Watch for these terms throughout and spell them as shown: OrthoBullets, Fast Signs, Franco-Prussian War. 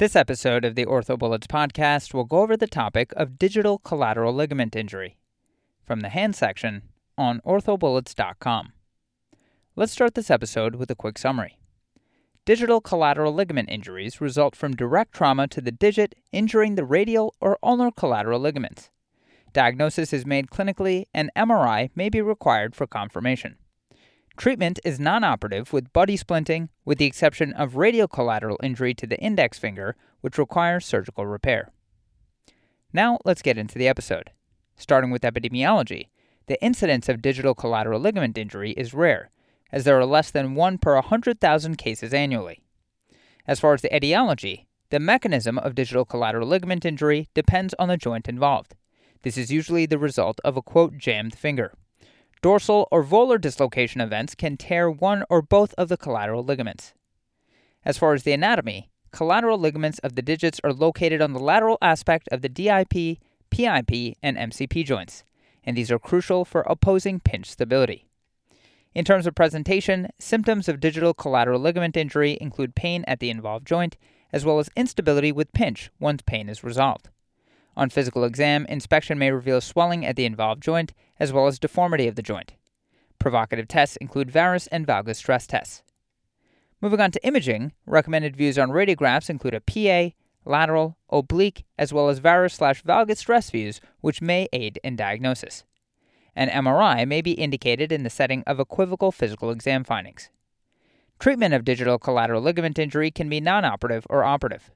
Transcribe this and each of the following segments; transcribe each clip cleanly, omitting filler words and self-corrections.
This episode of the OrthoBullets podcast will go over the topic of digital collateral ligament injury from the hand section on orthobullets.com. Let's start this episode with a quick summary. Digital collateral ligament injuries result from direct trauma to the digit injuring the radial or ulnar collateral ligaments. Diagnosis is made clinically and MRI may be required for confirmation. Treatment is non-operative with buddy splinting, with the exception of radial collateral injury to the index finger, which requires surgical repair. Now let's get into the episode. Starting with epidemiology, the incidence of digital collateral ligament injury is rare, as there are less than 1 per 100,000 cases annually. As far as the etiology, the mechanism of digital collateral ligament injury depends on the joint involved. This is usually the result of a, quote, jammed finger. Dorsal or volar dislocation events can tear one or both of the collateral ligaments. As far as the anatomy, collateral ligaments of the digits are located on the lateral aspect of the DIP, PIP, and MCP joints, and these are crucial for opposing pinch stability. In terms of presentation, symptoms of digital collateral ligament injury include pain at the involved joint, as well as instability with pinch once pain is resolved. On physical exam, inspection may reveal swelling at the involved joint, as well as deformity of the joint. Provocative tests include varus and valgus stress tests. Moving on to imaging, recommended views on radiographs include a PA, lateral, oblique, as well as varus/valgus stress views, which may aid in diagnosis. An MRI may be indicated in the setting of equivocal physical exam findings. Treatment of digital collateral ligament injury can be non-operative or operative.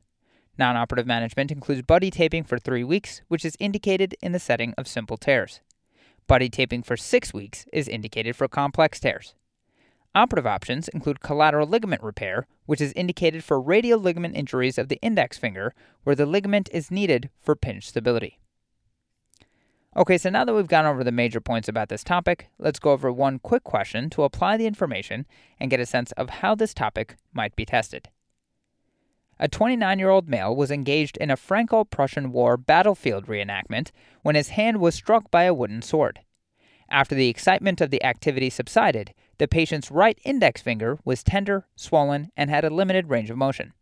Non-operative management includes buddy taping for 3 weeks, which is indicated in the setting of simple tears. Buddy taping for 6 weeks is indicated for complex tears. Operative options include collateral ligament repair, which is indicated for radial ligament injuries of the index finger, where the ligament is needed for pinch stability. Okay, so now that we've gone over the major points about this topic, let's go over one quick question to apply the information and get a sense of how this topic might be tested. A 29-year-old male was engaged in a Franco-Prussian War battlefield reenactment when his hand was struck by a wooden sword. After the excitement of the activity subsided, the patient's right index finger was tender, swollen, and had a limited range of motion.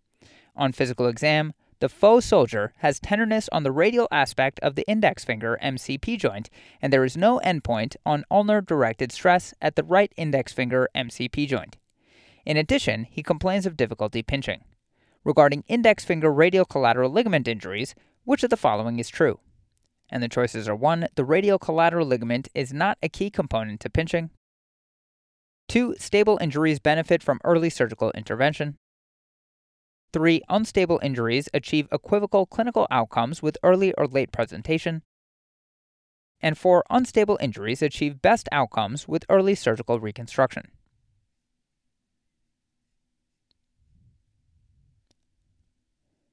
On physical exam, the faux soldier has tenderness on the radial aspect of the index finger MCP joint, and there is no endpoint on ulnar-directed stress at the right index finger MCP joint. In addition, he complains of difficulty pinching. Regarding index finger radial collateral ligament injuries, which of the following is true? And the choices are 1. The radial collateral ligament is not a key component to pinching. 2. Stable injuries benefit from early surgical intervention. 3. Unstable injuries achieve equivocal clinical outcomes with early or late presentation. And 4. Unstable injuries achieve best outcomes with early surgical reconstruction.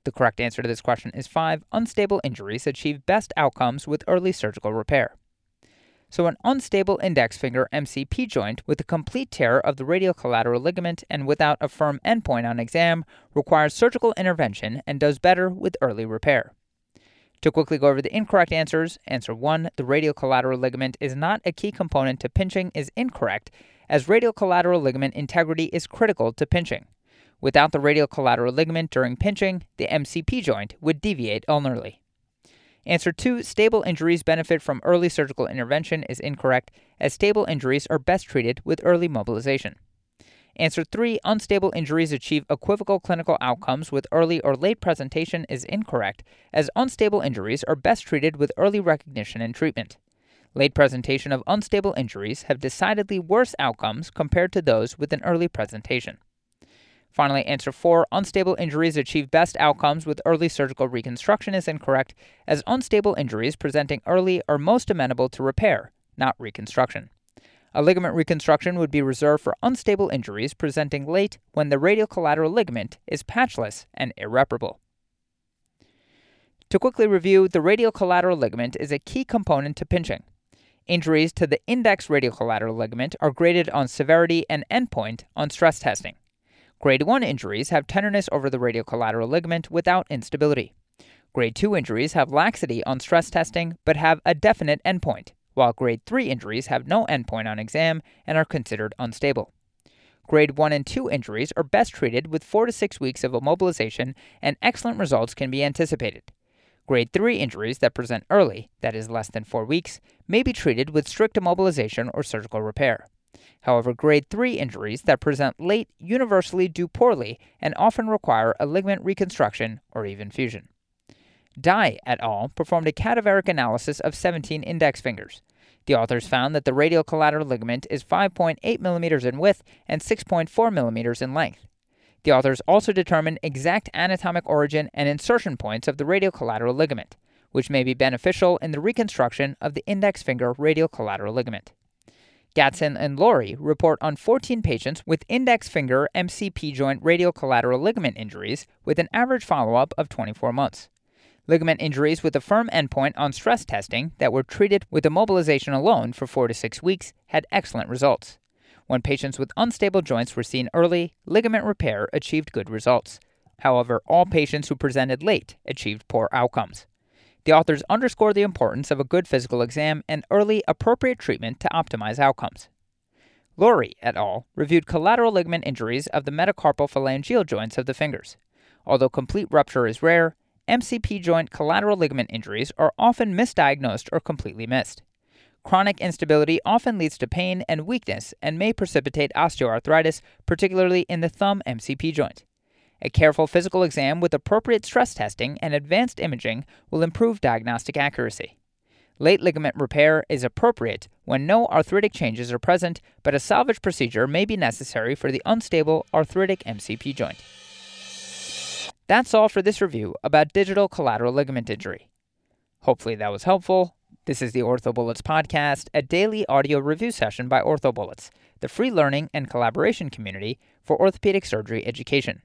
The correct answer to this question is 5. Unstable injuries achieve best outcomes with early surgical repair. So an unstable index finger MCP joint with a complete tear of the radial collateral ligament and without a firm endpoint on exam requires surgical intervention and does better with early repair. To quickly go over the incorrect answers, answer 1, the radial collateral ligament is not a key component to pinching is incorrect, as radial collateral ligament integrity is critical to pinching. Without the radial collateral ligament during pinching, the MCP joint would deviate ulnarly. Answer 2, stable injuries benefit from early surgical intervention is incorrect, as stable injuries are best treated with early mobilization. Answer 3, unstable injuries achieve equivocal clinical outcomes with early or late presentation is incorrect, as unstable injuries are best treated with early recognition and treatment. Late presentation of unstable injuries have decidedly worse outcomes compared to those with an early presentation. Finally, answer 4, unstable injuries achieve best outcomes with early surgical reconstruction is incorrect, as unstable injuries presenting early are most amenable to repair, not reconstruction. A ligament reconstruction would be reserved for unstable injuries presenting late when the radial collateral ligament is patchless and irreparable. To quickly review, the radial collateral ligament is a key component to pinching. Injuries to the index radial collateral ligament are graded on severity and endpoint on stress testing. Grade 1 injuries have tenderness over the radial collateral ligament without instability. Grade 2 injuries have laxity on stress testing but have a definite endpoint, while Grade 3 injuries have no endpoint on exam and are considered unstable. Grade 1 and 2 injuries are best treated with 4 to 6 weeks of immobilization, and excellent results can be anticipated. Grade 3 injuries that present early, that is less than 4 weeks, may be treated with strict immobilization or surgical repair. However, grade 3 injuries that present late universally do poorly and often require a ligament reconstruction or even fusion. Dye et al. Performed a cadaveric analysis of 17 index fingers. The authors found that the radial collateral ligament is 5.8 millimeters in width and 6.4 millimeters in length. The authors also determined exact anatomic origin and insertion points of the radial collateral ligament, which may be beneficial in the reconstruction of the index finger radial collateral ligament. Gatson and Lori report on 14 patients with index finger MCP joint radial collateral ligament injuries with an average follow-up of 24 months. Ligament injuries with a firm endpoint on stress testing that were treated with immobilization alone for 4 to 6 weeks had excellent results. When patients with unstable joints were seen early, ligament repair achieved good results. However, all patients who presented late achieved poor outcomes. The authors underscore the importance of a good physical exam and early, appropriate treatment to optimize outcomes. Lori et al. Reviewed collateral ligament injuries of the metacarpophalangeal joints of the fingers. Although complete rupture is rare, MCP joint collateral ligament injuries are often misdiagnosed or completely missed. Chronic instability often leads to pain and weakness and may precipitate osteoarthritis, particularly in the thumb MCP joint. A careful physical exam with appropriate stress testing and advanced imaging will improve diagnostic accuracy. Late ligament repair is appropriate when no arthritic changes are present, but a salvage procedure may be necessary for the unstable arthritic MCP joint. That's all for this review about digital collateral ligament injury. Hopefully that was helpful. This is the OrthoBullets podcast, a daily audio review session by OrthoBullets, the free learning and collaboration community for orthopedic surgery education.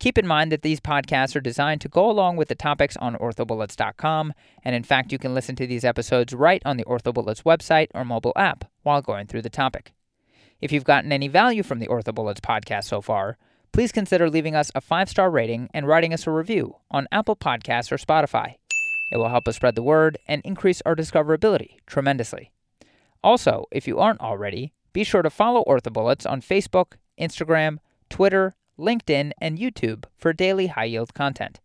Keep in mind that these podcasts are designed to go along with the topics on orthobullets.com, and in fact, you can listen to these episodes right on the OrthoBullets website or mobile app while going through the topic. If you've gotten any value from the OrthoBullets podcast so far, please consider leaving us a 5-star rating and writing us a review on Apple Podcasts or Spotify. It will help us spread the word and increase our discoverability tremendously. Also, if you aren't already, be sure to follow OrthoBullets on Facebook, Instagram, Twitter, LinkedIn, and YouTube for daily high-yield content.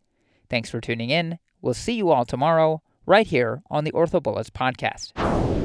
Thanks for tuning in. We'll see you all tomorrow right here on the OrthoBullets podcast.